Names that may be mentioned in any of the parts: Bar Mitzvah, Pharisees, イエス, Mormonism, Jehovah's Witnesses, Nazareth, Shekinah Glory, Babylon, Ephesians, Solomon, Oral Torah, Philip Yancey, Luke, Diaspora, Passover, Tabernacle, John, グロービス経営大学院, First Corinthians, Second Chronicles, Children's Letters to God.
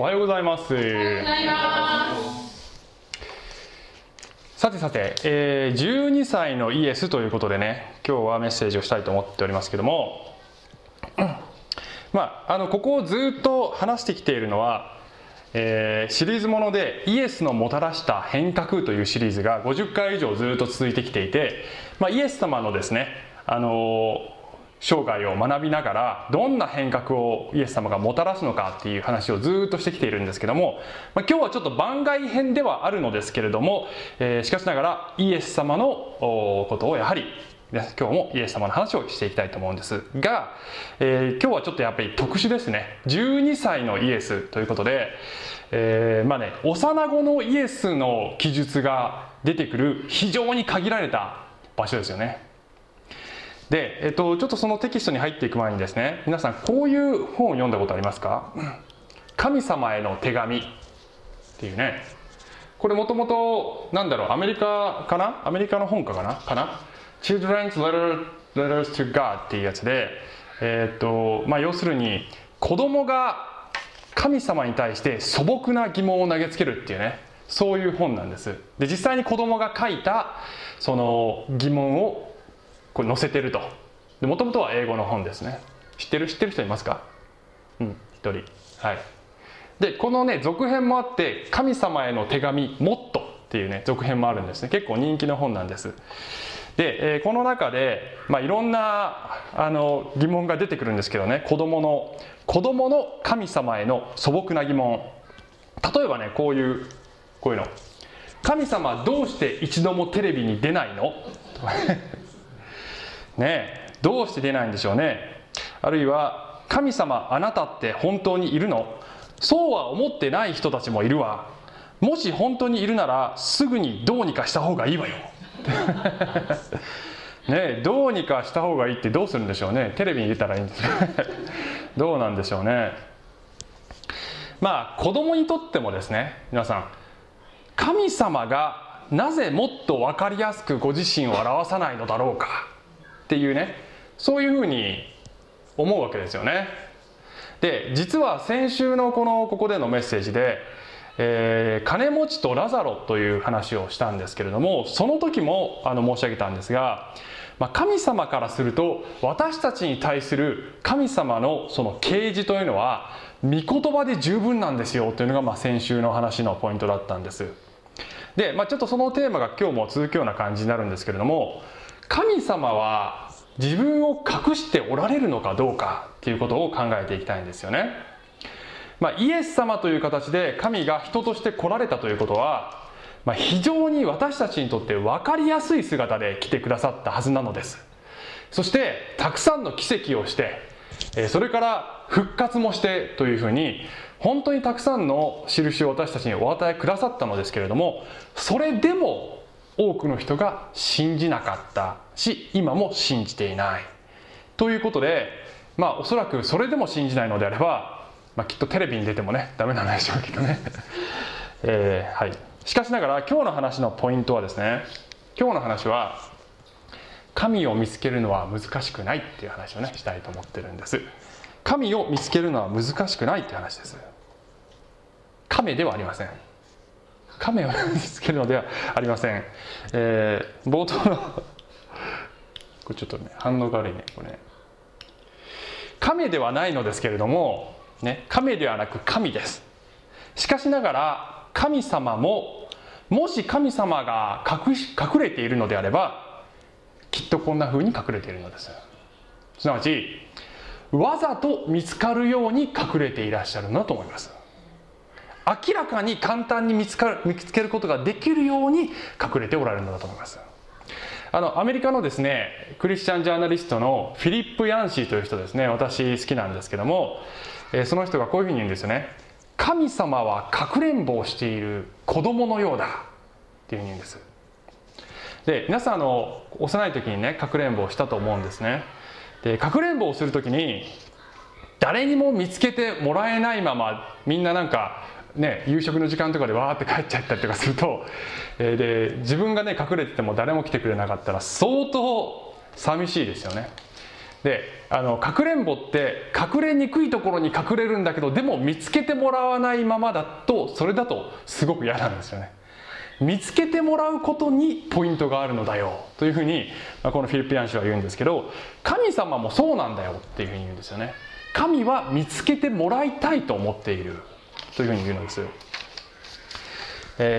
おはようございます。さて、12歳のイエスということでね、今日はメッセージをしたいと思っておりますけども、ここをずっと話してきているのは、シリーズものでイエスのもたらした変革というシリーズが50回以上ずっと続いてきていて、イエス様のですね、生涯を学びながらどんな変革をイエス様がもたらすのかっていう話をずっとしてきているんですけども、今日はちょっと番外編ではあるのですけれども、しかしながらイエス様のことをやはり今日もイエス様の話をしていきたいと思うんですが、今日はちょっとやっぱり特殊ですね。12歳のイエスということで、幼子のイエスの記述が出てくる非常に限られた場所ですよね。で、ちょっとそのテキストに入っていく前にですね、皆さんこういう本を読んだことありますか？神様への手紙っていうね、これもともとアメリカかな、アメリカの本家かな Children's Letters to God っていうやつで、要するに子供が神様に対して素朴な疑問を投げつけるっていうね、そういう本なんです。で、実際に子供が書いたその疑問をこれ載せてると。もともとは英語の本ですね。知ってる人いますか？一人。はい。で、このね、続編もあって、神様への手紙もっとっていうね、続編もあるんですね。結構人気の本なんです。で、この中で、いろんな疑問が出てくるんですけどね、子供の神様への素朴な疑問。例えばね、こういうの。神様どうして一度もテレビに出ないの？どうして出ないんでしょうね。あるいは、神様あなたって本当にいるの？そうは思ってない人たちもいるわ。もし本当にいるならすぐにどうにかした方がいいわよどうにかした方がいいってどうするんでしょうね。テレビに出たらいいんですどうなんでしょうね。子供にとってもですね、皆さん、神様がなぜもっと分かりやすくご自身を表さないのだろうかっていうね、そういうふうに思うわけですよね。で、実は先週のここでのメッセージで、金持ちとラザロという話をしたんですけれども、その時も申し上げたんですが、神様からすると私たちに対する神様のその啓示というのは御言葉で十分なんですよというのが、先週の話のポイントだったんです。で、ちょっとそのテーマが今日も続くような感じになるんですけれども、神様は自分を隠しておられるのかどうかっていうことを考えていきたいんですよね。イエス様という形で神が人として来られたということは、非常に私たちにとって分かりやすい姿で来てくださったはずなのです。そしてたくさんの奇跡をして、それから復活もしてというふうに、本当にたくさんの印を私たちにお与えくださったのですけれども、それでも多くの人が信じなかったし、今も信じていないということで、おそらくそれでも信じないのであれば、きっとテレビに出てもね、ダメなんでしょうけどねしかしながら今日の話のポイントはですね、今日の話は神を見つけるのは難しくないっていう話をね、したいと思ってるんです。神を見つけるのは難しくないっていう話です。亀ではありません。亀を見つけるのではありません。冒頭のこれちょっとね、反応が悪いね、これね。亀ではないのですけれども、亀ではなく神です。しかしながら神様も、もし神様が隠れているのであれば、きっとこんな風に隠れているのです。すなわち、わざと見つかるように隠れていらっしゃるんだと思います。明らかに簡単に見つけることができるように隠れておられるのだと思います。アメリカのですね、クリスチャンジャーナリストのフィリップ・ヤンシーという人ですね、私好きなんですけども、その人がこういうふうに言うんですよね。神様はかくれんぼをしている子供のようだっていうふうに言うんです。で、皆さん幼い時にね、かくれんぼをしたと思うんですね。で、かくれんぼをする時に誰にも見つけてもらえないまま、みんな夕食の時間とかでわーって帰っちゃったりとかすると、で、自分がね、隠れてても誰も来てくれなかったら相当寂しいですよね。で、かくれんぼって隠れにくいところに隠れるんだけど、でも見つけてもらわないままだと、それだとすごく嫌なんですよね。見つけてもらうことにポイントがあるのだよというふうに、このフィリピアン書は言うんですけど、神様もそうなんだよっていうふうに言うんですよね。神は見つけてもらいたいと思っているというふうに言うんですよ。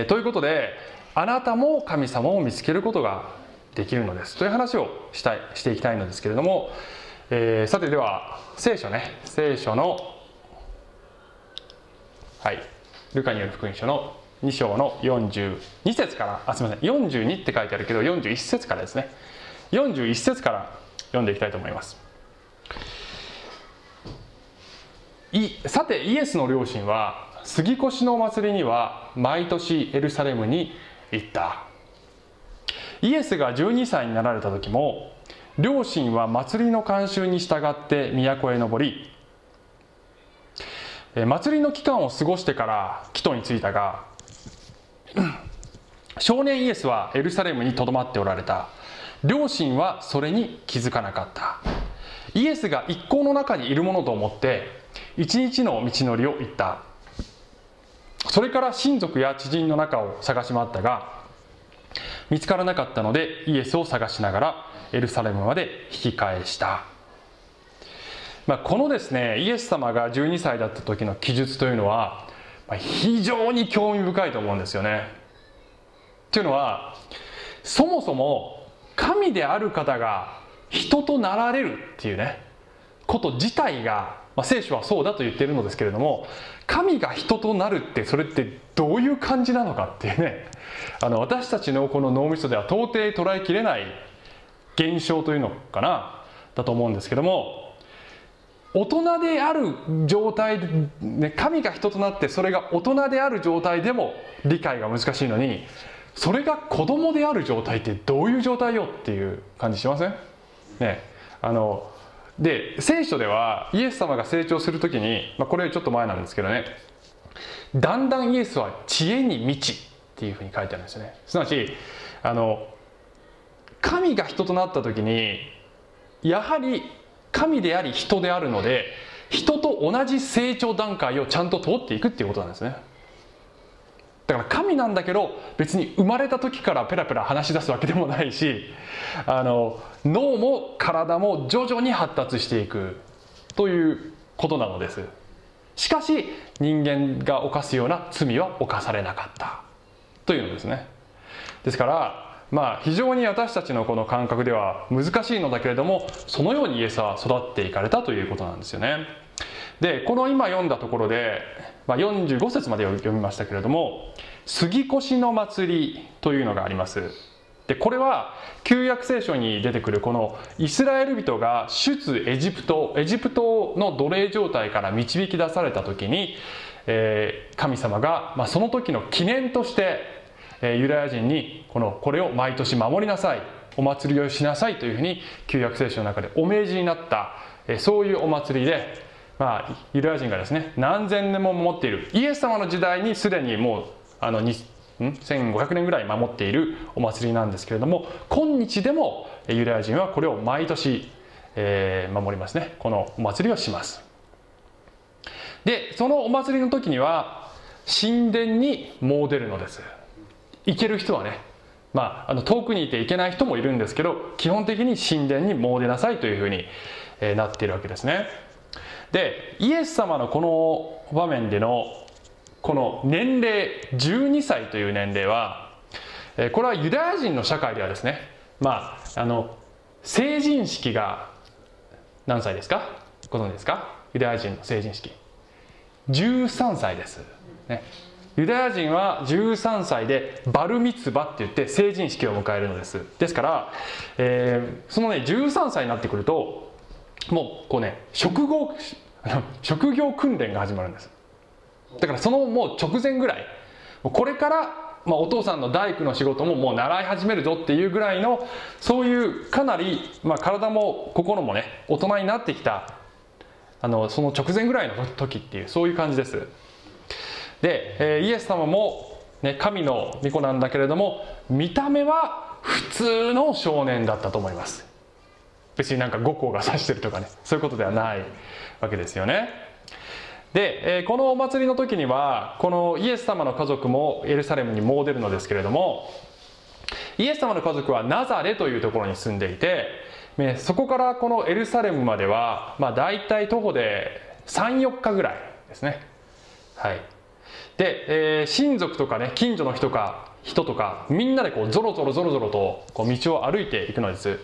ということで、あなたも神様を見つけることができるのですという話をしていきたいのですけれども、さてでは聖書の、ルカによる福音書の2章の42節から、すみません、42って書いてあるけど、41節からですね。41節から読んでいきたいと思います。さて、イエスの両親は、杉越のお祭りには毎年エルサレムに行った。イエスが12歳になられた時も、両親は祭りの慣習に従って都へ登り、祭りの期間を過ごしてから帰途に着いたが、少年イエスはエルサレムにとどまっておられた。両親はそれに気づかなかった。イエスが一行の中にいるものと思って一日の道のりを行った。それから親族や知人の中を探し回ったが見つからなかったので、イエスを探しながらエルサレムまで引き返した。このですね、イエス様が12歳だった時の記述というのは非常に興味深いと思うんですよね。というのは、そもそも神である方が人となられるっていうね、こと自体が、聖書はそうだと言っているのですけれども、神が人となるって、それってどういう感じなのかっていうね、私たちのこの脳みそでは到底捉えきれない現象というのかな、だと思うんですけども、大人である状態で、神が人となって、それが大人である状態でも理解が難しいのに、それが子供である状態ってどういう状態よっていう感じしません？で、聖書ではイエス様が成長するときに、これよりちょっと前なんですけどね、だんだんイエスは知恵に満ちっていうふうに書いてあるんですよね。すなわち、神が人となったときに、やはり神であり人であるので、人と同じ成長段階をちゃんと通っていくっていうことなんですね。だから神なんだけど、別に生まれた時からペラペラ話し出すわけでもないし、脳も体も徐々に発達していくということなのです。しかし人間が犯すような罪は犯されなかったというのですね。ですから非常に私たちのこの感覚では難しいのだけれども、そのようにイエスは育っていかれたということなんですよね。で、この今読んだところで、45節まで読みましたけれども、杉越の祭りというのがあります。で、これは旧約聖書に出てくるこのイスラエル人が出エジプトの奴隷状態から導き出された時に、神様が、その時の記念としてユダヤ人にこれを毎年守りなさい、お祭りをしなさいというふうに旧約聖書の中でお命じになった、そういうお祭りで、ユダヤ人がですね、何千年も守っている、イエス様の時代にすでにもう1500年ぐらい守っているお祭りなんですけれども、今日でもユダヤ人はこれを毎年、守りますね。このお祭りをします。で、そのお祭りの時には神殿に詣でるのです。行ける人はね、遠くにいて行けない人もいるんですけど、基本的に神殿に詣でなさいというふうになっているわけですね。で、イエス様のこの場面でのこの年齢、12歳という年齢は、これはユダヤ人の社会ではですね、成人式が何歳ですか？ご存知ですか？ユダヤ人の成人式、13歳ですね。ユダヤ人は13歳でバルミツバって言って成人式を迎えるのです。ですから、その13歳になってくると、もう職業訓練が始まるんです。だからそのもう直前ぐらい、これから、お父さんの大工の仕事ももう習い始めるぞっていうぐらいの、そういうかなり、体も心もね、大人になってきた、その直前ぐらいの時っていう、そういう感じです。で、イエス様も、神の御子なんだけれども、見た目は普通の少年だったと思います。別になんか5個が指してるとかね、そういうことではないわけですよね。で、このお祭りの時にはこのイエス様の家族もエルサレムに詣でるのですけれども、イエス様の家族はナザレというところに住んでいて、そこからこのエルサレムまではだいたい徒歩で 3,4 日ぐらいですね。はい。で、親族とかね、近所の人とかみんなでこうゾロゾロとこう道を歩いていくのです。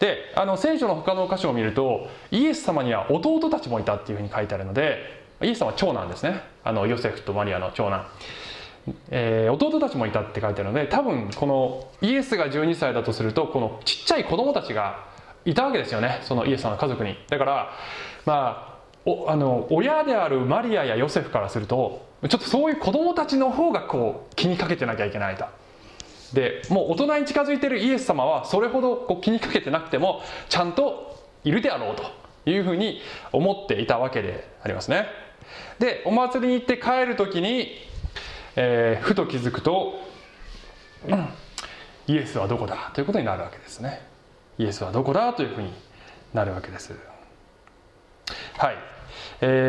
で、聖書の他の箇所を見るとイエス様には弟たちもいたっていうふうに書いてあるので、イエス様は長男ですね。ヨセフとマリアの長男、弟たちもいたって書いてあるので、多分このイエスが12歳だとするとこのちっちゃい子供たちがいたわけですよね、そのイエス様の家族に。だから親であるマリアやヨセフからするとちょっとそういう子供たちの方がこう気にかけてなきゃいけないと。でもう大人に近づいているイエス様はそれほどこう気にかけてなくてもちゃんといるであろうというふうに思っていたわけでありますね。でお祭りに行って帰る時に、ふと気づくと、イエスはどこだということになるわけですね。イエスはどこだというふうになるわけです。はい。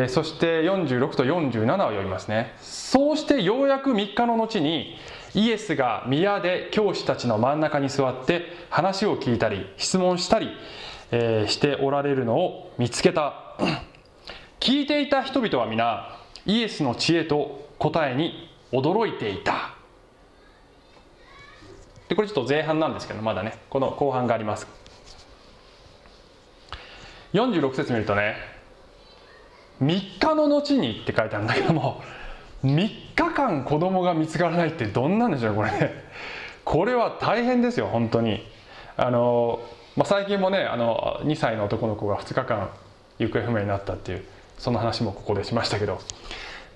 そして46と47を読みますね。そうしてようやく3日の後にイエスが宮で教師たちの真ん中に座って話を聞いたり質問したり、しておられるのを見つけた。聞いていた人々は皆イエスの知恵と答えに驚いていた。でこれちょっと前半なんですけどまだねこの後半があります。46節見るとね、3日の後にって書いてあるんだけども、3日間子供が見つからないってどんなんでしょうこれね。これは大変ですよ本当に。最近もね2歳の男の子が2日間行方不明になったっていうその話もここでしましたけど、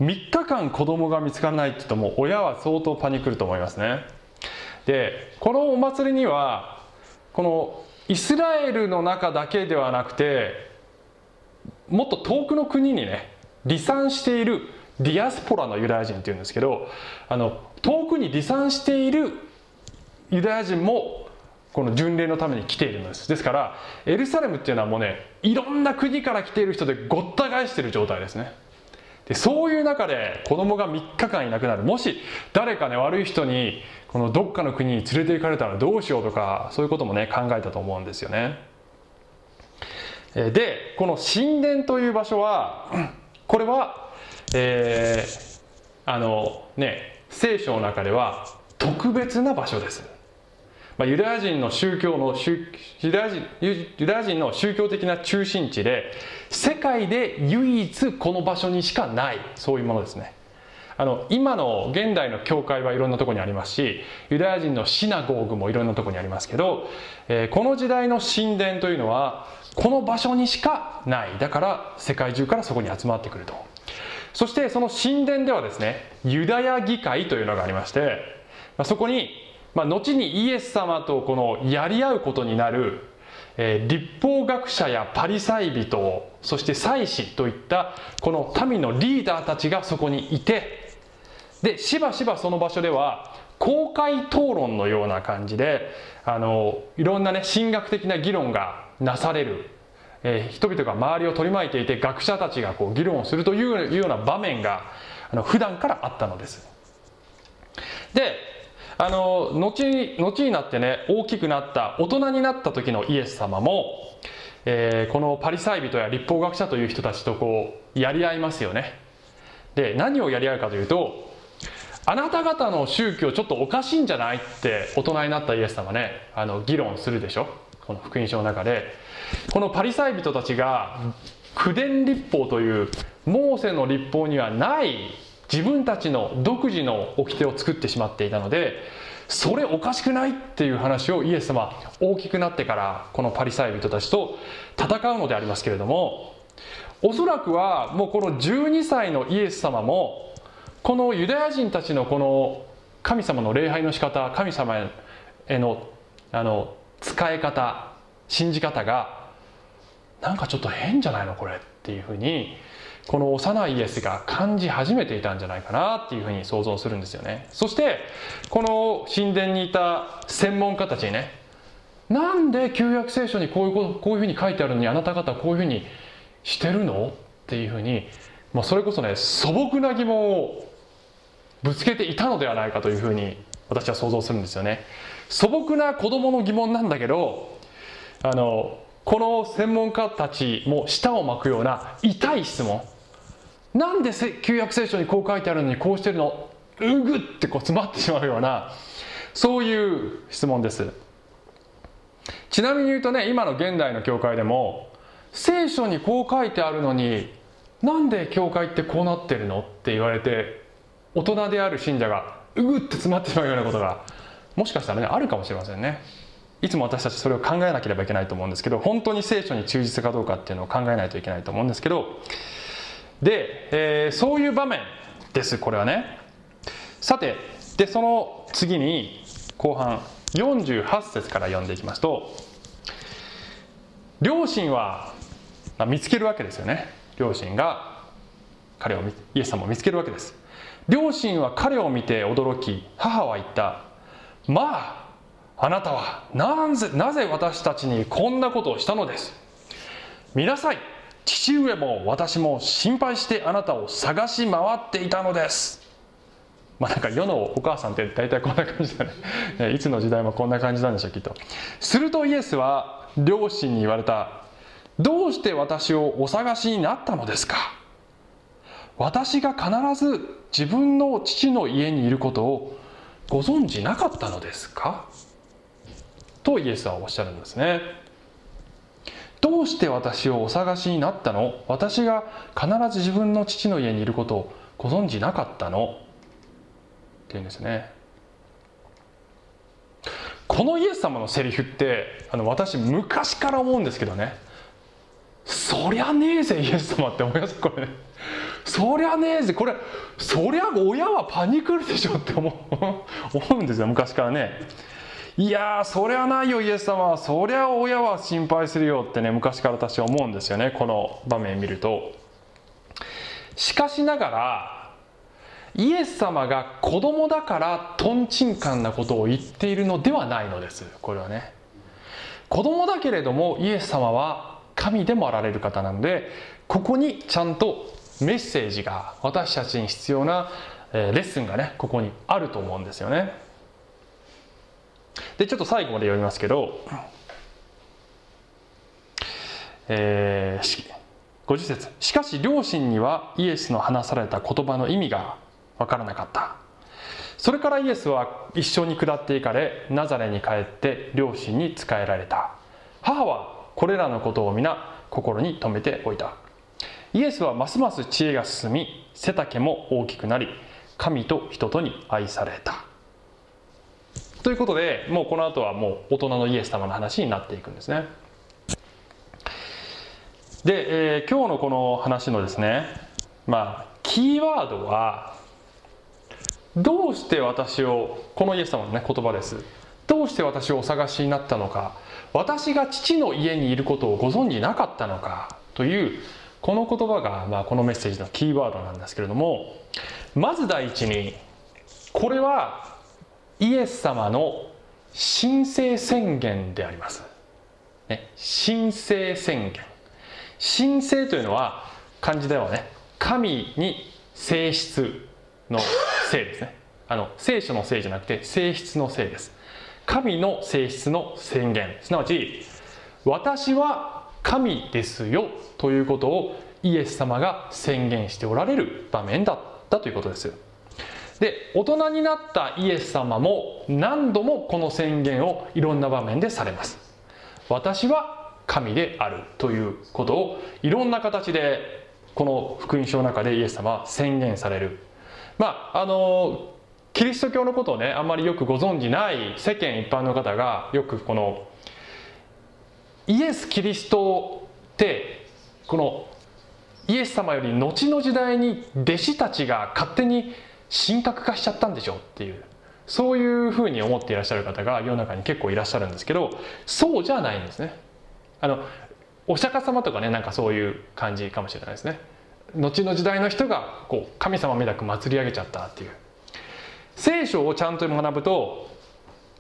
3日間子供が見つからないって言うともう親は相当パニクると思いますね。でこのお祭りにはこのイスラエルの中だけではなくてもっと遠くの国にね離散しているディアスポラのユダヤ人っていうんですけど、遠くに離散しているユダヤ人もこの巡礼のために来ているのです。ですからエルサレムっていうのはもうねいろんな国から来ている人でごった返している状態ですね。でそういう中で子供が3日間いなくなる、もし誰かね悪い人にこのどっかの国に連れて行かれたらどうしようとかそういうこともね考えたと思うんですよね。でこの神殿という場所はこれは、聖書の中では特別な場所です、ユダヤ人の宗教的な中心地で世界で唯一この場所にしかないそういうものですね。今の現代の教会はいろんなところにありますしユダヤ人のシナゴーグもいろんなところにありますけど、この時代の神殿というのはこの場所にしかない。だから世界中からそこに集まってくると。そしてその神殿ではですねユダヤ議会というのがありまして、そこに、後にイエス様とこのやり合うことになる、律法学者やパリサイ人そして祭司といったこの民のリーダーたちがそこにいて、でしばしばその場所では公開討論のような感じでいろんなね神学的な議論がなされる、人々が周りを取り巻いていて学者たちがこう議論をするというような場面が普段からあったのです。で後になってね大きくなった大人になった時のイエス様も、このパリサイ人や律法学者という人たちとこうやり合いますよね。で何をやり合うかというと、あなた方の宗教ちょっとおかしいんじゃないって大人になったイエス様ね議論するでしょ。この福音書の中でこのパリサイ人たちが口伝律法というモーセの律法にはない自分たちの独自の掟を作ってしまっていたので、それおかしくないっていう話をイエス様大きくなってからこのパリサイ人たちと戦うのでありますけれども、おそらくはもうこの12歳のイエス様もこのユダヤ人たちのこの神様の礼拝の仕方、神様への使い方、信じ方がなんかちょっと変じゃないのこれっていうふうにこの幼いイエスが感じ始めていたんじゃないかなっていうふうに想像するんですよね。そしてこの神殿にいた専門家たちにね、なんで旧約聖書にこういうふうに書いてあるのにあなた方こういうふうにしてるのっていうふうに、それこそね、素朴な疑問をぶつけていたのではないかというふうに私は想像するんですよね。素朴な子供の疑問なんだけど、この専門家たちも舌を巻くような痛い質問、なんで旧約聖書にこう書いてあるのにこうしてるの、うぐってこう詰まってしまうような、そういう質問です。ちなみに言うとね、今の現代の教会でも聖書にこう書いてあるのになんで教会ってこうなってるのって言われて、大人である信者がうぐって詰まってしまうようなことがもしかしたらね、あるかもしれませんね。いつも私たちそれを考えなければいけないと思うんですけど、本当に聖書に忠実かどうかっていうのを考えないといけないと思うんですけど、で、そういう場面です、これはね。さて、でその次に後半48節から読んでいきますと、両親は見つけるわけですよね。両親が彼を、イエス様を見つけるわけです。両親は彼を見て驚き、母は言った。まあ、あなたはなぜ私たちにこんなことをしたのです。見なさい、父上も私も心配してあなたを探し回っていたのです。なんか世のお母さんって大体こんな感じだねいつの時代もこんな感じなんでしょう、きっと。するとイエスは両親に言われた。どうして私をお探しになったのですか。私が必ず自分の父の家にいることをご存じなかったのですか、とイエスはおっしゃるんですね。どうして私をお探しになったの、私が必ず自分の父の家にいることをご存じなかったの、っていうんですね。このイエス様のセリフって、私昔から思うんですけどね、そりゃねえぜイエス様って思います、これね。そりゃねえぜ、これそりゃ親はパニクるでしょって思うんですよ、昔からね。いやー、そりゃないよイエス様、そりゃ親は心配するよってね、昔から私は思うんですよね、この場面見ると。しかしながらイエス様が子供だからとんちんかんなことを言っているのではないのです、これはね。子供だけれどもイエス様は神でもあられる方なので、ここにちゃんとメッセージが、私たちに必要なレッスンがね、ここにあると思うんですよね。で、ちょっと最後まで読みますけど、50節。しかし両親にはイエスの話された言葉の意味が分からなかった。それからイエスは一緒に下っていかれ、ナザレに帰って両親に仕えられた。母はこれらのことを皆心に留めておいた。イエスはますます知恵が進み、背丈も大きくなり、神と人とに愛された。ということで、もうこの後はもう大人のイエス様の話になっていくんですね。で、今日のこの話のですね、キーワードは、どうして私を、このイエス様のね、言葉です。どうして私をお探しになったのか、私が父の家にいることをご存じなかったのか、というこの言葉が、このメッセージのキーワードなんですけれども、まず第一に、これはイエス様の神聖宣言であります、ね、神聖宣言。神聖というのは漢字ではね、神に性質の聖ですね。聖書の聖じゃなくて性質の聖です。神の性質の宣言、すなわち私は神ですよということをイエス様が宣言しておられる場面だったということです。で、大人になったイエス様も何度もこの宣言をいろんな場面でされます。私は神であるということをいろんな形でこの福音書の中でイエス様は宣言される。キリスト教のことをね、あんまりよくご存じない世間一般の方がよくこのイエス・キリストって、このイエス様より後の時代に弟子たちが勝手に神格化しちゃったんでしょっていう、そういうふうに思っていらっしゃる方が世の中に結構いらっしゃるんですけど、そうじゃないんですね。お釈迦様とかね、なんかそういう感じかもしれないですね。後の時代の人がこう神様めだく祭り上げちゃったっていう。聖書をちゃんと学ぶと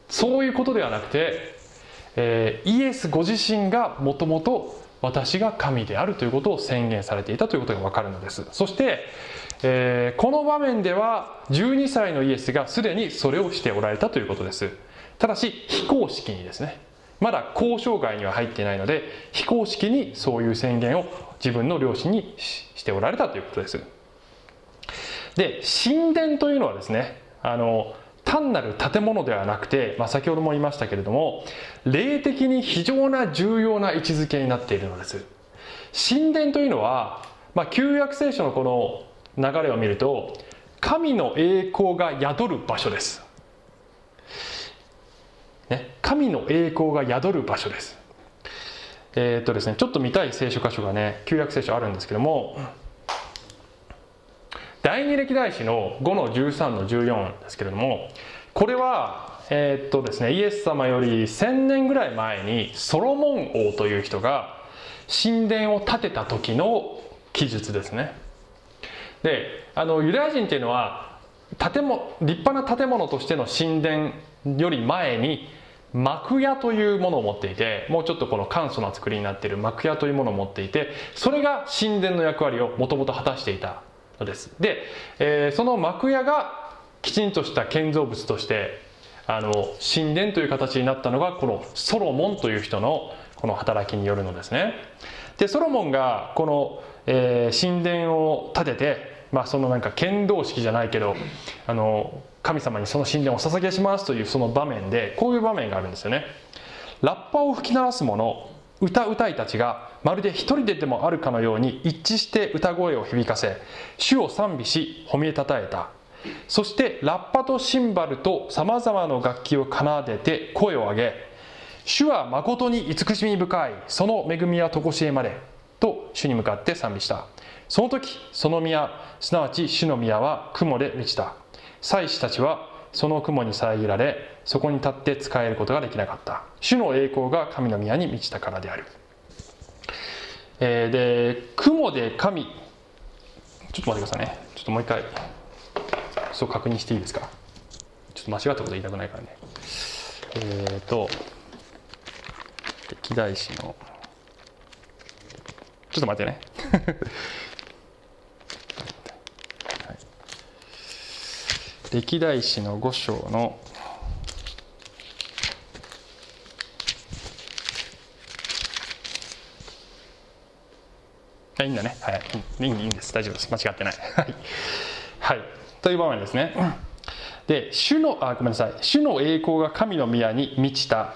そういうことではなくて、イエスご自身がもともと私が神であるということを宣言されていたということがわかるのです。そして、この場面では12歳のイエスがすでにそれをしておられたということです。ただし非公式にですね、まだ交渉外には入っていないので、非公式にそういう宣言を自分の両親にしておられたということです。で、神殿というのはですね、単なる建物ではなくて、先ほども言いましたけれども、霊的に非常な重要な位置づけになっているのです。神殿というのは、旧約聖書のこの流れを見ると、神の栄光が宿る場所です、神の栄光が宿る場所です。ちょっと見たい聖書箇所がね、旧約聖書あるんですけども、第二歴代史の 5:13-14 ですけれども、これは、イエス様より1000年ぐらい前にソロモン王という人が神殿を建てた時の記述ですね。で、ユダヤ人というのは立派な建物としての神殿より前に幕屋というものを持っていて、もうちょっとこの簡素な作りになっている幕屋というものを持っていて、それが神殿の役割をもともと果たしていたのです。で、その幕屋がきちんとした建造物として神殿という形になったのが、このソロモンという人のこの働きによるのですね。で、ソロモンがこの、神殿を建てて、その献堂式じゃないけど、神様にその神殿をお捧げしますというその場面で、こういう場面があるんですよね。ラッパを吹き鳴らす者、歌いたちがまるで一人ででもあるかのように一致して歌声を響かせ、主を賛美し褒めたたえた。そしてラッパとシンバルとさまざまな楽器を奏でて声を上げ、主は誠に慈しみ深い、その恵みは常しえまでと主に向かって賛美した。その時その宮、すなわち主の宮は雲で満ちた。祭司たちはその雲に遮られ、そこに立って仕えることができなかった。主の栄光が神の宮に満ちたからである。で、雲で神、ちょっと待ってくださいね、ちょっともう一回そう確認していいですか。ちょっと間違ったこと言いたくないからね。歴代史の、ちょっと待ってね歴代史の5章のいいんだね、はい、いいんです、大丈夫です、間違ってないはい、という場面ですね。で、主の栄光が神の宮に満ちた、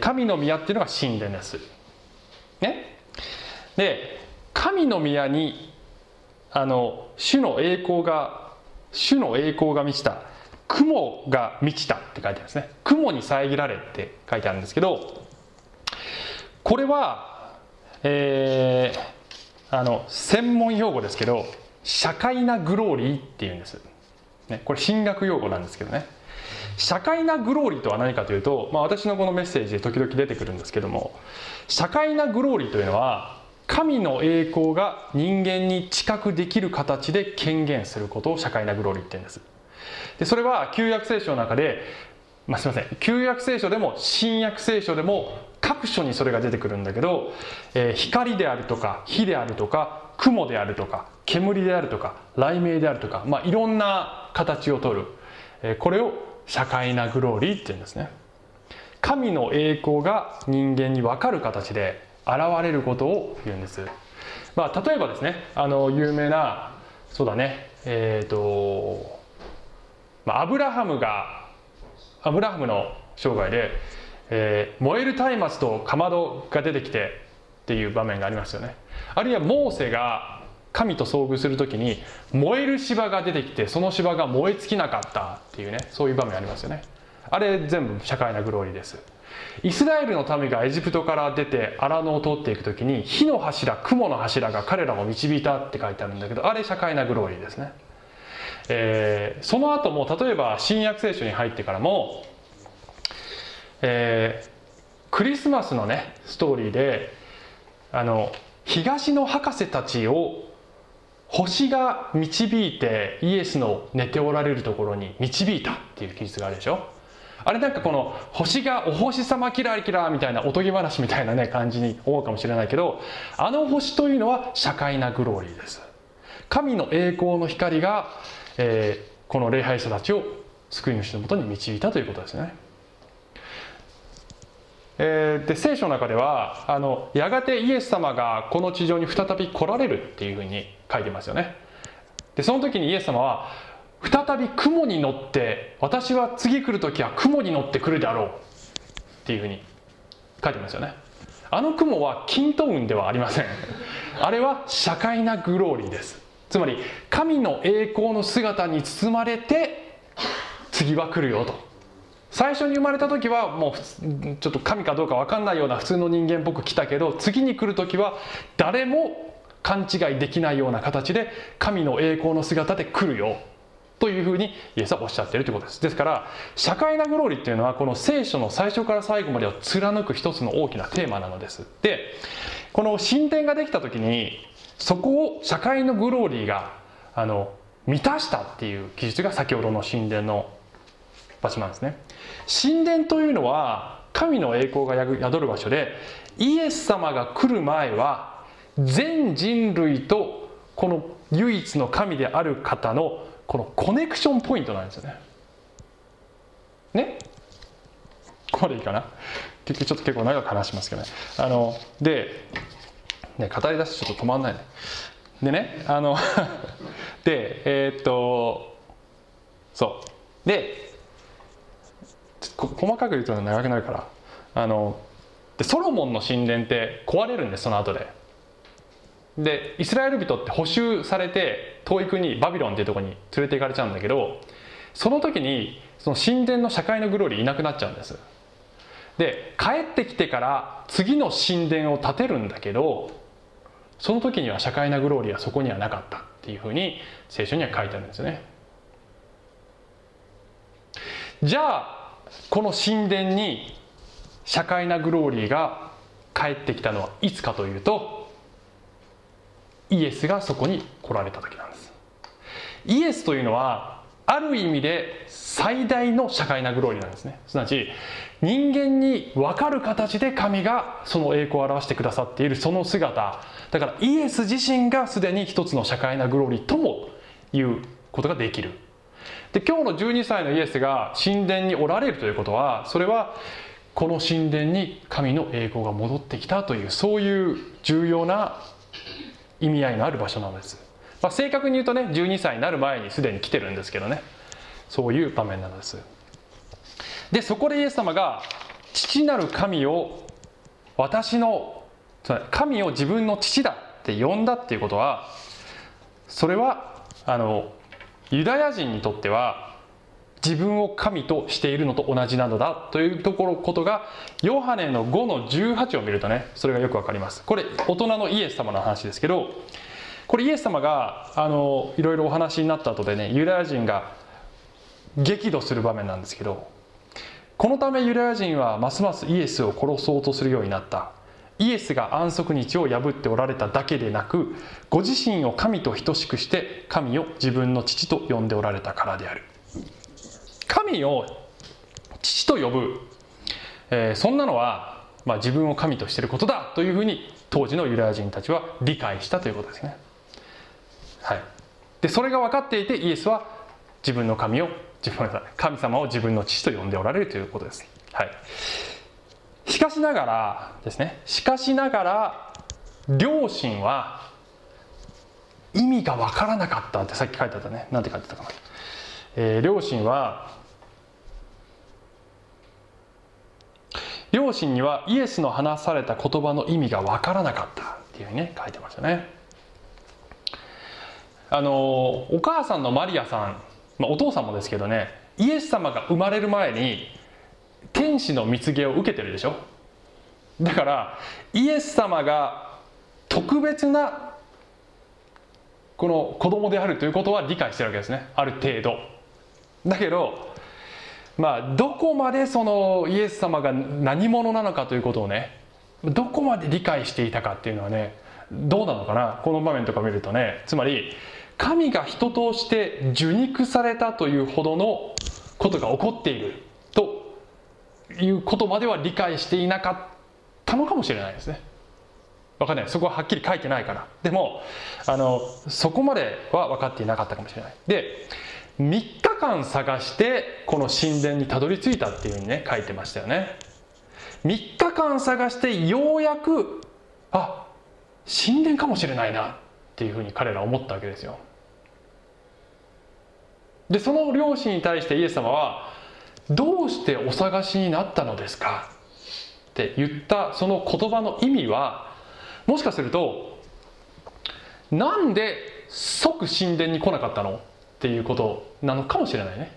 神の宮っていうのが神殿ですね。で、神の宮に主の栄光が満ちた、雲が満ちたって書いてあるんですね。雲に遮られって書いてあるんですけど、これは、専門用語ですけど、社会なグローリーっていうんです、これ神学用語なんですけどね。社会なグローリーとは何かというと、私のこのメッセージで時々出てくるんですけども、社会なグローリーというのは神の栄光が人間に知覚できる形で顕現することを社会なグローリーって言うんです。で、それは旧約聖書の中で、旧約聖書でも新約聖書でも各所にそれが出てくるんだけど、光であるとか火であるとか雲であるとか煙であるとか雷鳴であるとか、いろんな形をとる、これを社会なグローリーって言うんですね。神の栄光が人間に分かる形で現れることを言うんです。例えばですね、有名な、アブラハムの生涯で、燃える松明とかまどが出てきてっていう場面がありますよね。あるいはモーセが神と遭遇するときに燃える芝が出てきて、その芝が燃え尽きなかったっていうね、そういう場面ありますよね。あれ全部社会なグローリーです。イスラエルの民がエジプトから出て荒野を通っていくときに、火の柱、雲の柱が彼らを導いたって書いてあるんだけど、あれ社会なグローリーですね。その後も、例えば新約聖書に入ってからも、クリスマスのねストーリーで、東の博士たちを星が導いてイエスの寝ておられるところに導いたっていう記述があるでしょ。あれなんかこの星がお星様キラキラみたいなおとぎ話みたいなね感じに思うかもしれないけど、あの星というのは社会なグローリーです。神の栄光の光が、この礼拝者たちを救い主のもとに導いたということですね。で聖書の中ではやがてイエス様がこの地上に再び来られるっていうふうに書いてますよね。でその時にイエス様は再び雲に乗って私は次来る時は雲に乗って来るであろうっていうふうに書いてますよね。あの雲はキント雲ではありません。あれは社会なグローリーです。つまり神の栄光の姿に包まれて次は来るよと。最初に生まれた時はもうちょっと神かどうか分かんないような普通の人間っぽく来たけど、次に来る時は誰も勘違いできないような形で神の栄光の姿で来るよというふうにイエスはおっしゃっているということです。ですから社会なグローリーっていうのはこの聖書の最初から最後までを貫く一つの大きなテーマなのです。で、この神殿ができた時にそこを社会のグローリーが満たしたっていう記述が先ほどの神殿の場所なんですね。神殿というのは神の栄光が宿る場所で、イエス様が来る前は全人類とこの唯一の神である方のこのコネクションポイントなんですよね。ね、これいいかな。結局ちょっと結構長く話しますけどね。で、語り出してちょっと止まんないね。でね、で、そう。で、細かく言うと長くなるから。で、ソロモンの神殿って壊れるんです、その後で。でイスラエル人って捕囚されて遠い国バビロンっていうところに連れて行かれちゃうんだけど、その時にその神殿の社会のグローリーいなくなっちゃうんです。で帰ってきてから次の神殿を建てるんだけど、その時には社会のグローリーはそこにはなかったっていうふうに聖書には書いてあるんですよね。じゃあこの神殿に社会のグローリーが帰ってきたのはいつかというと、イエスがそこに来られた時なんです。イエスというのはある意味で最大の社会なグローリーなんですね。すなわち人間に分かる形で神がその栄光を表してくださっているその姿だから、イエス自身がすでに一つの社会なグローリーともいうことができる。で今日の12歳のイエスが神殿におられるということは、それはこの神殿に神の栄光が戻ってきたという、そういう重要な意味合いのある場所なんです。まあ、正確に言うとね、12歳になる前にすでに来てるんですけどね、そういう場面なんです。で、そこでイエス様が父なる神を私の、つまり神を自分の父だって呼んだっていうことは、それはユダヤ人にとっては自分を神としているのと同じなのだということがヨハネの5の18を見るとね、それがよくわかります。これ大人のイエス様の話ですけど、これイエス様がいろいろお話になった後でね、ユダヤ人が激怒する場面なんですけど、このためユダヤ人はますますイエスを殺そうとするようになった。イエスが安息日を破っておられただけでなく、ご自身を神と等しくして神を自分の父と呼んでおられたからである。神を父と呼ぶ、そんなのは、自分を神としていることだというふうに当時のユダヤ人たちは理解したということですね。はい、でそれが分かっていて、イエスは神様を自分の父と呼んでおられるということです。はい、しかしながらですね、両親は意味が分からなかったってさっき書いてあったね。なんて書いてあったかな。両親にはイエスの話された言葉の意味が分からなかったっていうふうにね書いてましたね。お母さんのマリアさん、お父さんもですけどね、イエス様が生まれる前に天使の蜜げを受けてるでしょ。だからイエス様が特別なこの子供であるということは理解してるわけですね、ある程度。だけどどこまでそのイエス様が何者なのかということをね、どこまで理解していたかっていうのはね、どうなのかな。この場面とか見るとね、つまり神が人として受肉されたというほどのことが起こっているということまでは理解していなかったのかもしれないですね。分かんない、そこははっきり書いてないから。でもそこまでは分かっていなかったかもしれない。で3日間探してこの神殿にたどり着いたっていうふうにね書いてましたよね。3日間探してようやくあ神殿かもしれないなっていうふうに彼らは思ったわけですよ。でその漁師に対してイエス様は「どうしてお探しになったのですか?」って言ったその言葉の意味はもしかすると「なんで即神殿に来なかったの?」っていうことなのかもしれないね。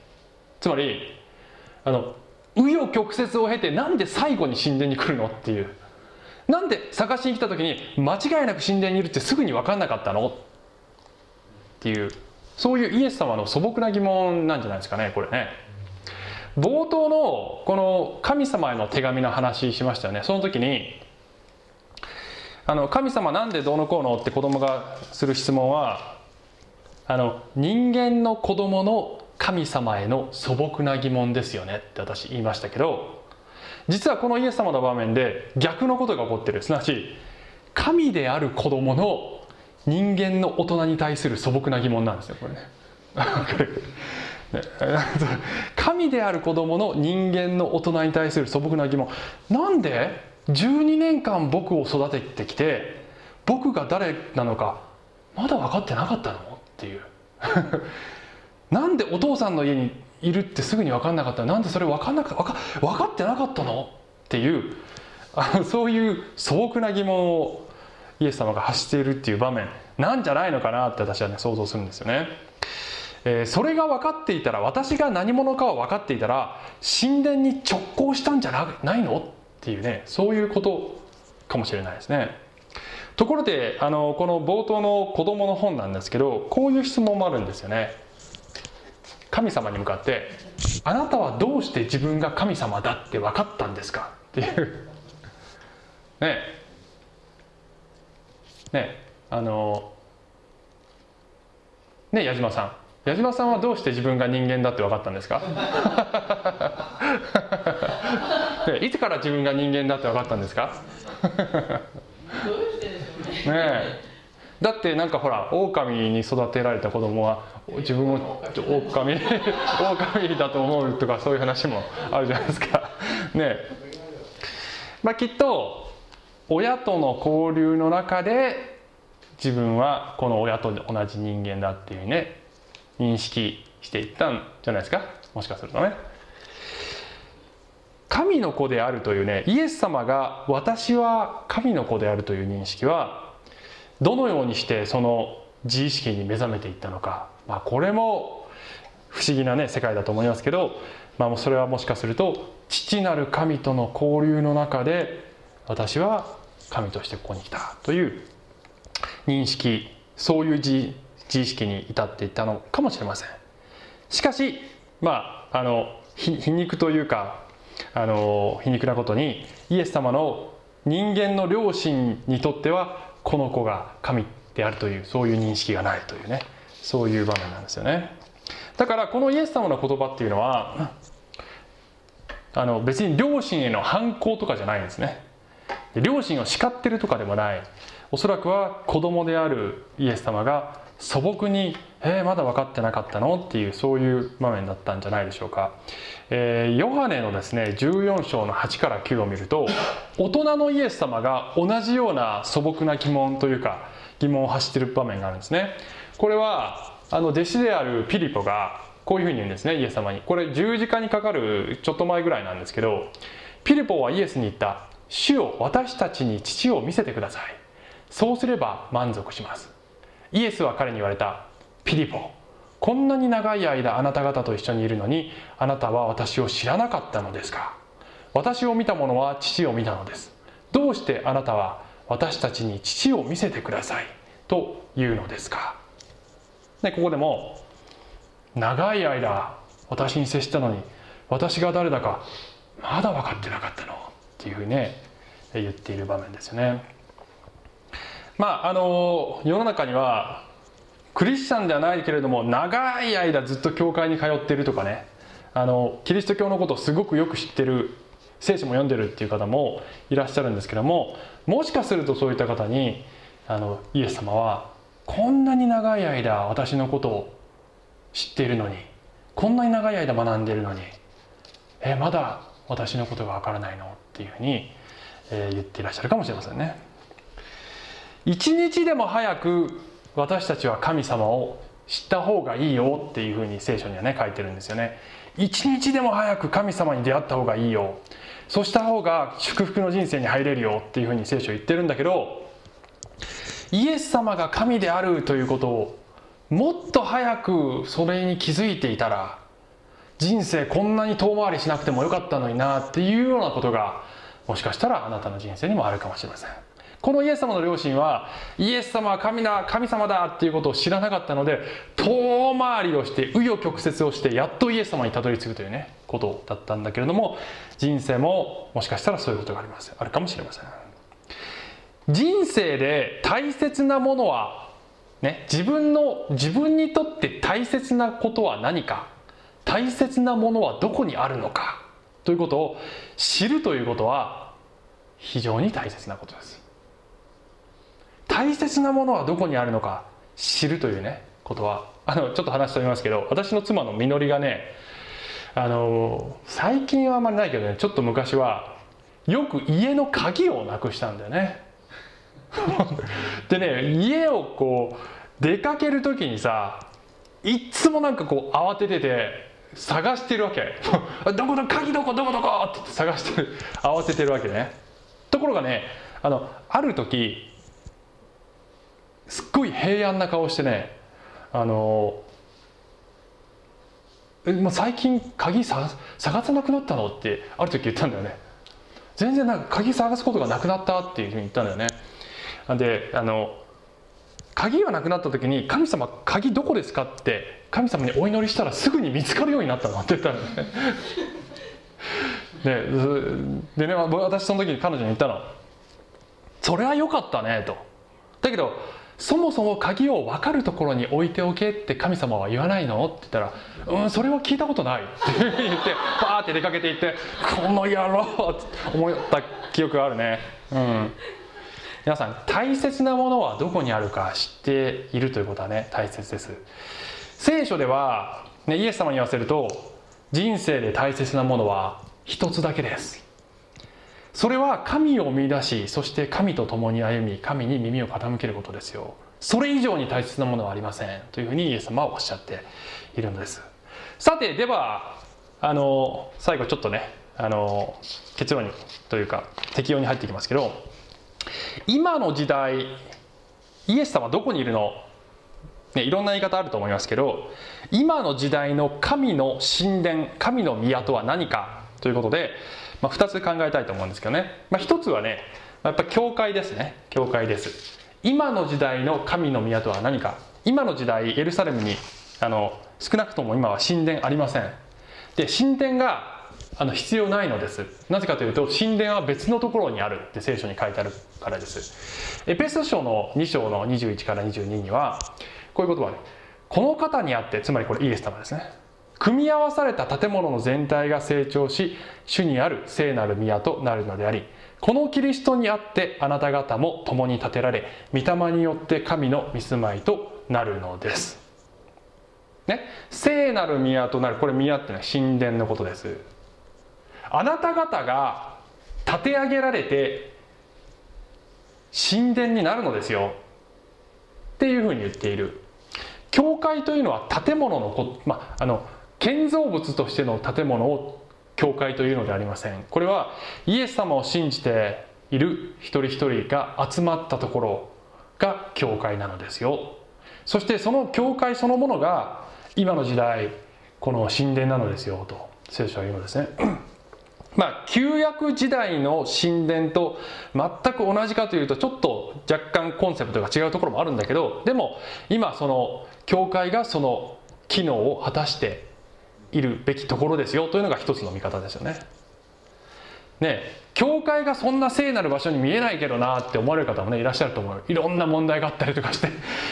つまり紆余曲折を経てなんで最後に神殿に来るのっていう、なんで探しに来た時に間違いなく神殿にいるってすぐに分かんなかったのっていう、そういうイエス様の素朴な疑問なんじゃないですかねこれね。冒頭のこの神様への手紙の話しましたよね。その時に神様なんでどうのこうのって子供がする質問は人間の子供の神様への素朴な疑問ですよねって私言いましたけど、実はこのイエス様の場面で逆のことが起こってる。すなわち神である子供の人間の大人に対する素朴な疑問なんですよこれね。神である子供の人間の大人に対する素朴な疑問、なんで12年間僕を育ててきて僕が誰なのかまだ分かってなかったのっていうなんでお父さんの家にいるってすぐに分かんなかったの、なんでそれ分かってなかったのっていうそういう素朴な疑問をイエス様が発しているっていう場面なんじゃないのかなって私はね想像するんですよね。それが分かっていたら、私が何者かを分かっていたら神殿に直行したんじゃないのっていうね、そういうことかもしれないですね。ところでこの冒頭の子供の本なんですけど、こういう質問もあるんですよね。神様に向かって「あなたはどうして自分が神様だって分かったんですか?」っていうねえ矢島さんはどうして自分が人間だって分かったんですかいつから自分が人間だって分かったんですかねえ、だってなんかほら狼に育てられた子供は自分も狼だと思うとかそういう話もあるじゃないですかねえ、きっと親との交流の中で自分はこの親と同じ人間だっていうね認識していったんじゃないですか、もしかするとね。神の子であるというね、イエス様が私は神の子であるという認識はどのようにしてその自意識に目覚めていったのか、これも不思議なね世界だと思いますけど、それはもしかすると父なる神との交流の中で私は神としてここに来たという認識、そういう自意識に至っていったのかもしれません。しかし皮肉というか皮肉なことにイエス様の人間の良心にとってはこの子が神であるというそういう認識がないというね、そういう場面なんですよね。だからこのイエス様の言葉っていうのは別に良心への反抗とかじゃないんですね。良心を叱ってるとかでもない、おそらくは子供であるイエス様が素朴に「まだ分かってなかったの?」っていうそういう場面だったんじゃないでしょうか。ヨハネのですね14章の8から9を見ると、大人のイエス様が同じような素朴な疑問を発している場面があるんですね。これは弟子であるピリポがこういうふうに言うんですねイエス様に。これ十字架にかかるちょっと前ぐらいなんですけど、ピリポはイエスに言った「主よ、私たちに父を見せてください。そうすれば満足します」。イエスは彼に言われた。ピリポ、こんなに長い間あなた方と一緒にいるのに、あなたは私を知らなかったのですか。私を見た者は父を見たのです。どうしてあなたは私たちに父を見せてくださいというのですか。でここでも長い間私に接したのに、私が誰だかまだ分かってなかったのっていうふうにね言っている場面ですよね。世の中にはクリスチャンではないけれども長い間ずっと教会に通っているとかねキリスト教のことをすごくよく知ってる聖書も読んでるっていう方もいらっしゃるんですけども、もしかするとそういった方にイエス様はこんなに長い間私のことを知っているのに、こんなに長い間学んでいるのに、まだ私のことがわからないのっていうふうに言っていらっしゃるかもしれませんね。一日でも早く私たちは神様を知った方がいいよっていうふうに聖書にはね書いてるんですよね。一日でも早く神様に出会った方がいいよ、そうした方が祝福の人生に入れるよっていうふうに聖書言ってるんだけど、イエス様が神であるということをもっと早くそれに気づいていたら、人生こんなに遠回りしなくてもよかったのになっていうようなことが、もしかしたらあなたの人生にもあるかもしれません。このイエス様の両親は、イエス様は神様だっていうことを知らなかったので、遠回りをして紆余曲折をしてやっとイエス様にたどり着くというねことだったんだけれども、人生ももしかしたらそういうことがあるかもしれません。人生で大切なものは、ね、自分にとって大切なことは何か、大切なものはどこにあるのかということを知るということは非常に大切なことです。大切なものはどこにあるのか知るというねことは、ちょっと話しておりますけど、私の妻のみのりがね、最近はあんまりないけどね、ちょっと昔はよく家の鍵をなくしたんだよねでね、家をこう出かける時にさ、いつもなんかこう慌ててて探してるわけどこどこ鍵どこどこどこって探してる、慌ててるわけね。ところがね、ある時すっごい平安な顔してね、最近鍵探さなくなったのってある時言ったんだよね。全然なんか鍵探すことがなくなったっていうふうに言ったんだよね。で鍵がなくなった時に、神様鍵どこですかって神様にお祈りしたらすぐに見つかるようになったのって言ったんだよねでね、私その時に彼女に言ったの、それは良かったねと。だけどそもそも鍵を分かるところに置いておけって神様は言わないのって言ったら、それは聞いたことないって言ってパーって出かけていって、この野郎って思った記憶があるね。皆さん、大切なものはどこにあるか知っているということはね大切です。聖書では、ね、イエス様に言わせると、人生で大切なものは一つだけです。それは神を見出し、そして神と共に歩み、神に耳を傾けることですよ。それ以上に大切なものはありませんというふうにイエス様はおっしゃっているのです。さて、では最後ちょっとね結論にというか適用に入っていきますけど、今の時代イエス様はどこにいるの、ね、いろんな言い方あると思いますけど、今の時代の神の神殿、神の宮とは何かということで、2つ考えたいと思うんですけどね、1つはね、やっぱり教会ですね。教会です。今の時代の神の宮とは何か。今の時代エルサレムに少なくとも今は神殿ありません。で、神殿が必要ないのです。なぜかというと、神殿は別のところにあるって聖書に書いてあるからです。エペソ書の2章の21から22にはこういう言葉で、この方にあって、つまりこれイエス様ですね、組み合わされた建物の全体が成長し、主にある聖なる宮となるのであり、このキリストにあってあなた方も共に建てられ、御霊によって神の御住まいとなるのです、ね、聖なる宮となる、これ宮ってのは神殿のことです。あなた方が建て上げられて神殿になるのですよっていうふうに言っている。教会というのは建物のこと、建造物としての建物を教会というのでありません。これはイエス様を信じている一人一人が集まったところが教会なのですよ。そしてその教会そのものが今の時代この神殿なのですよと聖書は言うのですね旧約時代の神殿と全く同じかというと、ちょっと若干コンセプトが違うところもあるんだけど、でも今その教会がその機能を果たしているべきところですよというのが一つの見方ですよね。ね、教会がそんな聖なる場所に見えないけどなって思われる方もねいらっしゃると思う。いろんな問題があったりとかして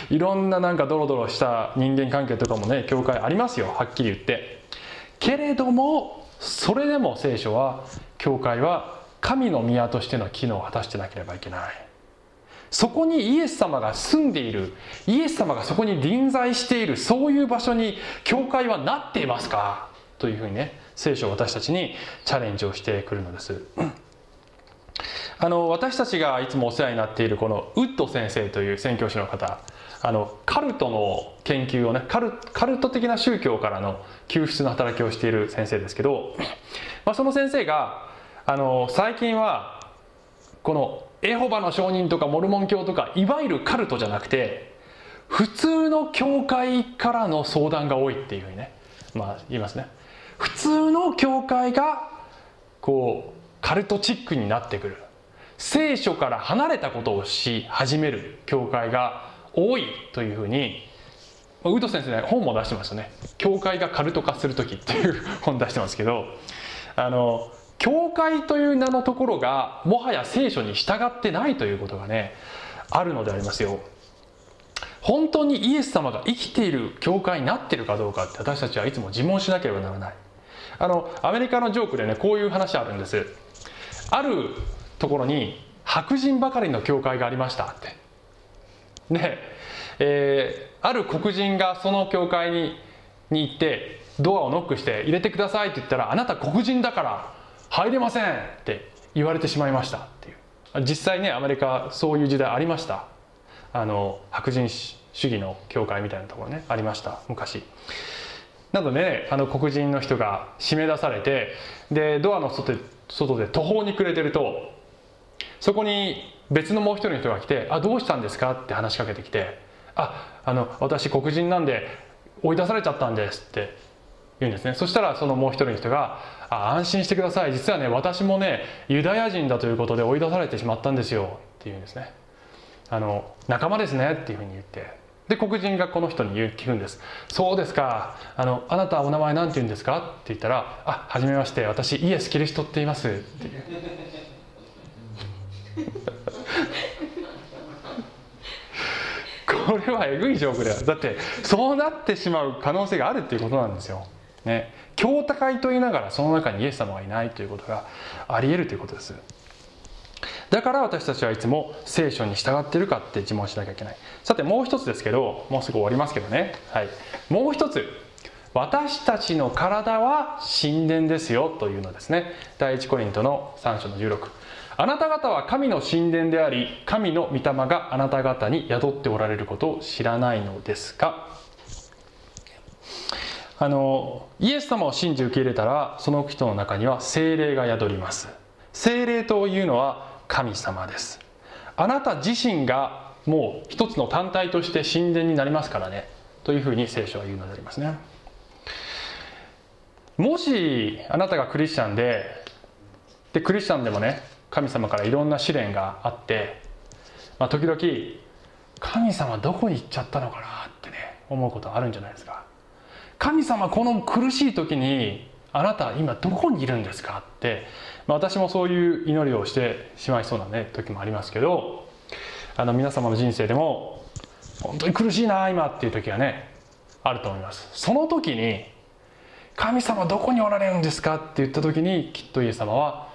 いろんななんかドロドロした人間関係とかもね教会ありますよ、はっきり言って。けれどもそれでも聖書は教会は神の宮としての機能を果たしてなければいけない。そこにイエス様が住んでいる、イエス様がそこに臨在している、そういう場所に教会はなっていますかというふうにね、聖書は私たちにチャレンジをしてくるのです。私たちがいつもお世話になっているこのウッド先生という宣教師の方、カルトの研究をね、カルト的な宗教からの救出の働きをしている先生ですけど、その先生が最近はこのエホバの証人とかモルモン教とかいわゆるカルトじゃなくて普通の教会からの相談が多いっていうふうにね、言いますね。普通の教会がこうカルトチックになってくる、聖書から離れたことをし始める教会が多いというふうに、ウド先生ね、本も出してましたね。教会がカルト化する時っていう本出してますけど、教会という名のところがもはや聖書に従ってないということがね、あるのでありますよ。本当にイエス様が生きている教会になっているかどうかって私たちはいつも自問しなければならない。アメリカのジョークでね、こういう話あるんです。あるところに白人ばかりの教会がありましたって、で、ある黒人がその教会に行ってドアをノックして入れてくださいって言ったら、あなた黒人だから入れませんって言われてしまいましたっていう。実際ね、アメリカそういう時代ありました。白人主義の教会みたいなところね、ありました昔。なのでね、黒人の人が締め出されて、でドアの外で途方に暮れてると、そこに別のもう一人の人が来て、どうしたんですかって話しかけてきて、私黒人なんで追い出されちゃったんですって言うんですね。そしたらそのもう一人の人が、安心してください、実はね私もねユダヤ人だということで追い出されてしまったんですよって言うんですね。仲間ですねっていうふうに言って、で黒人がこの人に聞くんです。そうですか、あなたお名前なんて言うんですかって言ったら、はじめまして、私イエス・キリストって言いますっていうこれはえぐいジョークだよ。だってそうなってしまう可能性があるっていうことなんですよ、ね、教徒会と言いながらその中にイエス様がいないということがあり得るということです。だから私たちはいつも聖書に従っているかって自問しなきゃいけない。さてもう一つですけど、もうすぐ終わりますけどね、はい、もう一つ、私たちの体は神殿ですよというのですね。第一コリントの3章の16、あなた方は神の神殿であり、神の御霊があなた方に宿っておられることを知らないのですか。イエス様を信じ受け入れたら、その人の中には聖霊が宿ります。聖霊というのは神様です。あなた自身がもう一つの単体として神殿になりますからねというふうに聖書は言うのでありますね。もしあなたがクリスチャンでクリスチャンでもね、神様からいろんな試練があって、時々神様どこに行っちゃったのかなってね思うことあるんじゃないですか。神様この苦しい時にあなた今どこにいるんですかって、私もそういう祈りをしてしまいそうな、ね、時もありますけど、皆様の人生でも本当に苦しいな今っていう時がねあると思います。その時に神様どこにおられるんですかって言った時に、きっとイエス様は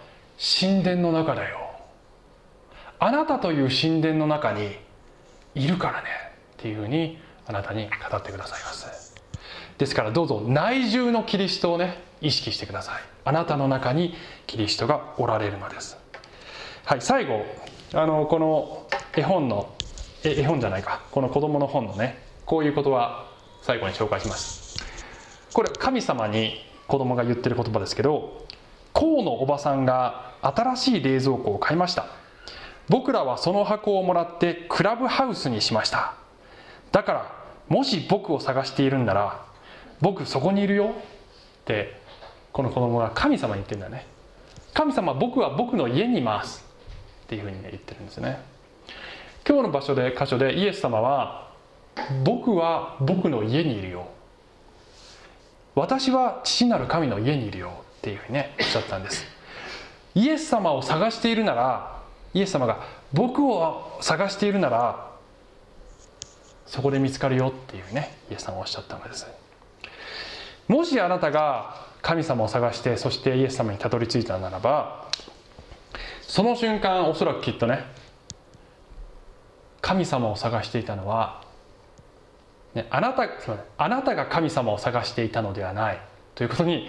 神殿の中だよ、あなたという神殿の中にいるからねっていうふうにあなたに語ってくださいます。ですからどうぞ内住のキリストをね意識してください。あなたの中にキリストがおられるのです。はい、最後このこの子供の本のねこういう言葉最後に紹介します。これ神様に子供が言ってる言葉ですけど、こうのおばさんが新しい冷蔵庫を買いました。僕らはその箱をもらってクラブハウスにしました。だからもし僕を探しているんなら僕そこにいるよってこの子供が神様に言ってるんだね。神様僕は僕の家にいますっていうふうに、ね、言ってるんですね。今日の箇所でイエス様は僕は僕の家にいるよ、私は父なる神の家にいるよっていうふうにねおっしゃったんです。イエス様を探しているなら、イエス様が僕を探しているならそこで見つかるよっていうねイエス様はおっしゃったのです。もしあなたが神様を探して、そしてイエス様にたどり着いたならば、その瞬間おそらくきっとね、神様を探していたのは、ね、あなたが神様を探していたのではないということに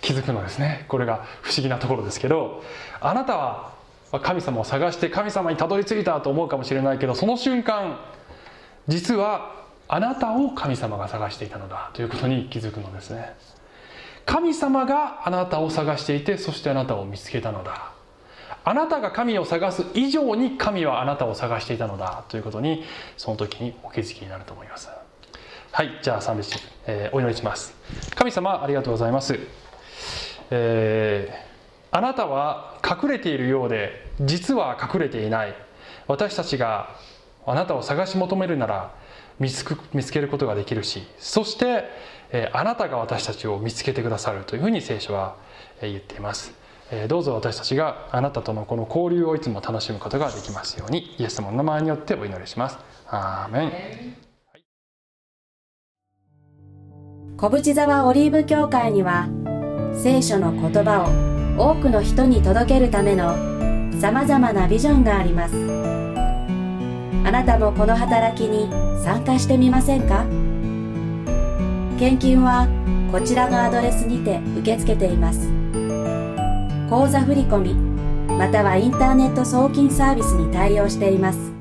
気づくのですね。これが不思議なところですけど、あなたは神様を探して神様にたどり着いたと思うかもしれないけど、その瞬間実はあなたを神様が探していたのだということに気づくのですね。神様があなたを探していて、そしてあなたを見つけたのだ。あなたが神を探す以上に神はあなたを探していたのだということに、その時にお気づきになると思います。はい、じゃあ賛美し、お祈りします。神様、ありがとうございます。あなたは隠れているようで実は隠れていない。私たちがあなたを探し求めるなら見つけることができるし、そして、あなたが私たちを見つけてくださるというふうに聖書は、言っています。どうぞ私たちがあなたとのこの交流をいつも楽しむことができますように、イエス様の名前によってお祈りします。アーメン。小淵沢オリーブ教会には、聖書の言葉を多くの人に届けるためのさまざまなビジョンがあります。あなたもこの働きに参加してみませんか？献金はこちらのアドレスにて受け付けています。口座振込またはインターネット送金サービスに対応しています。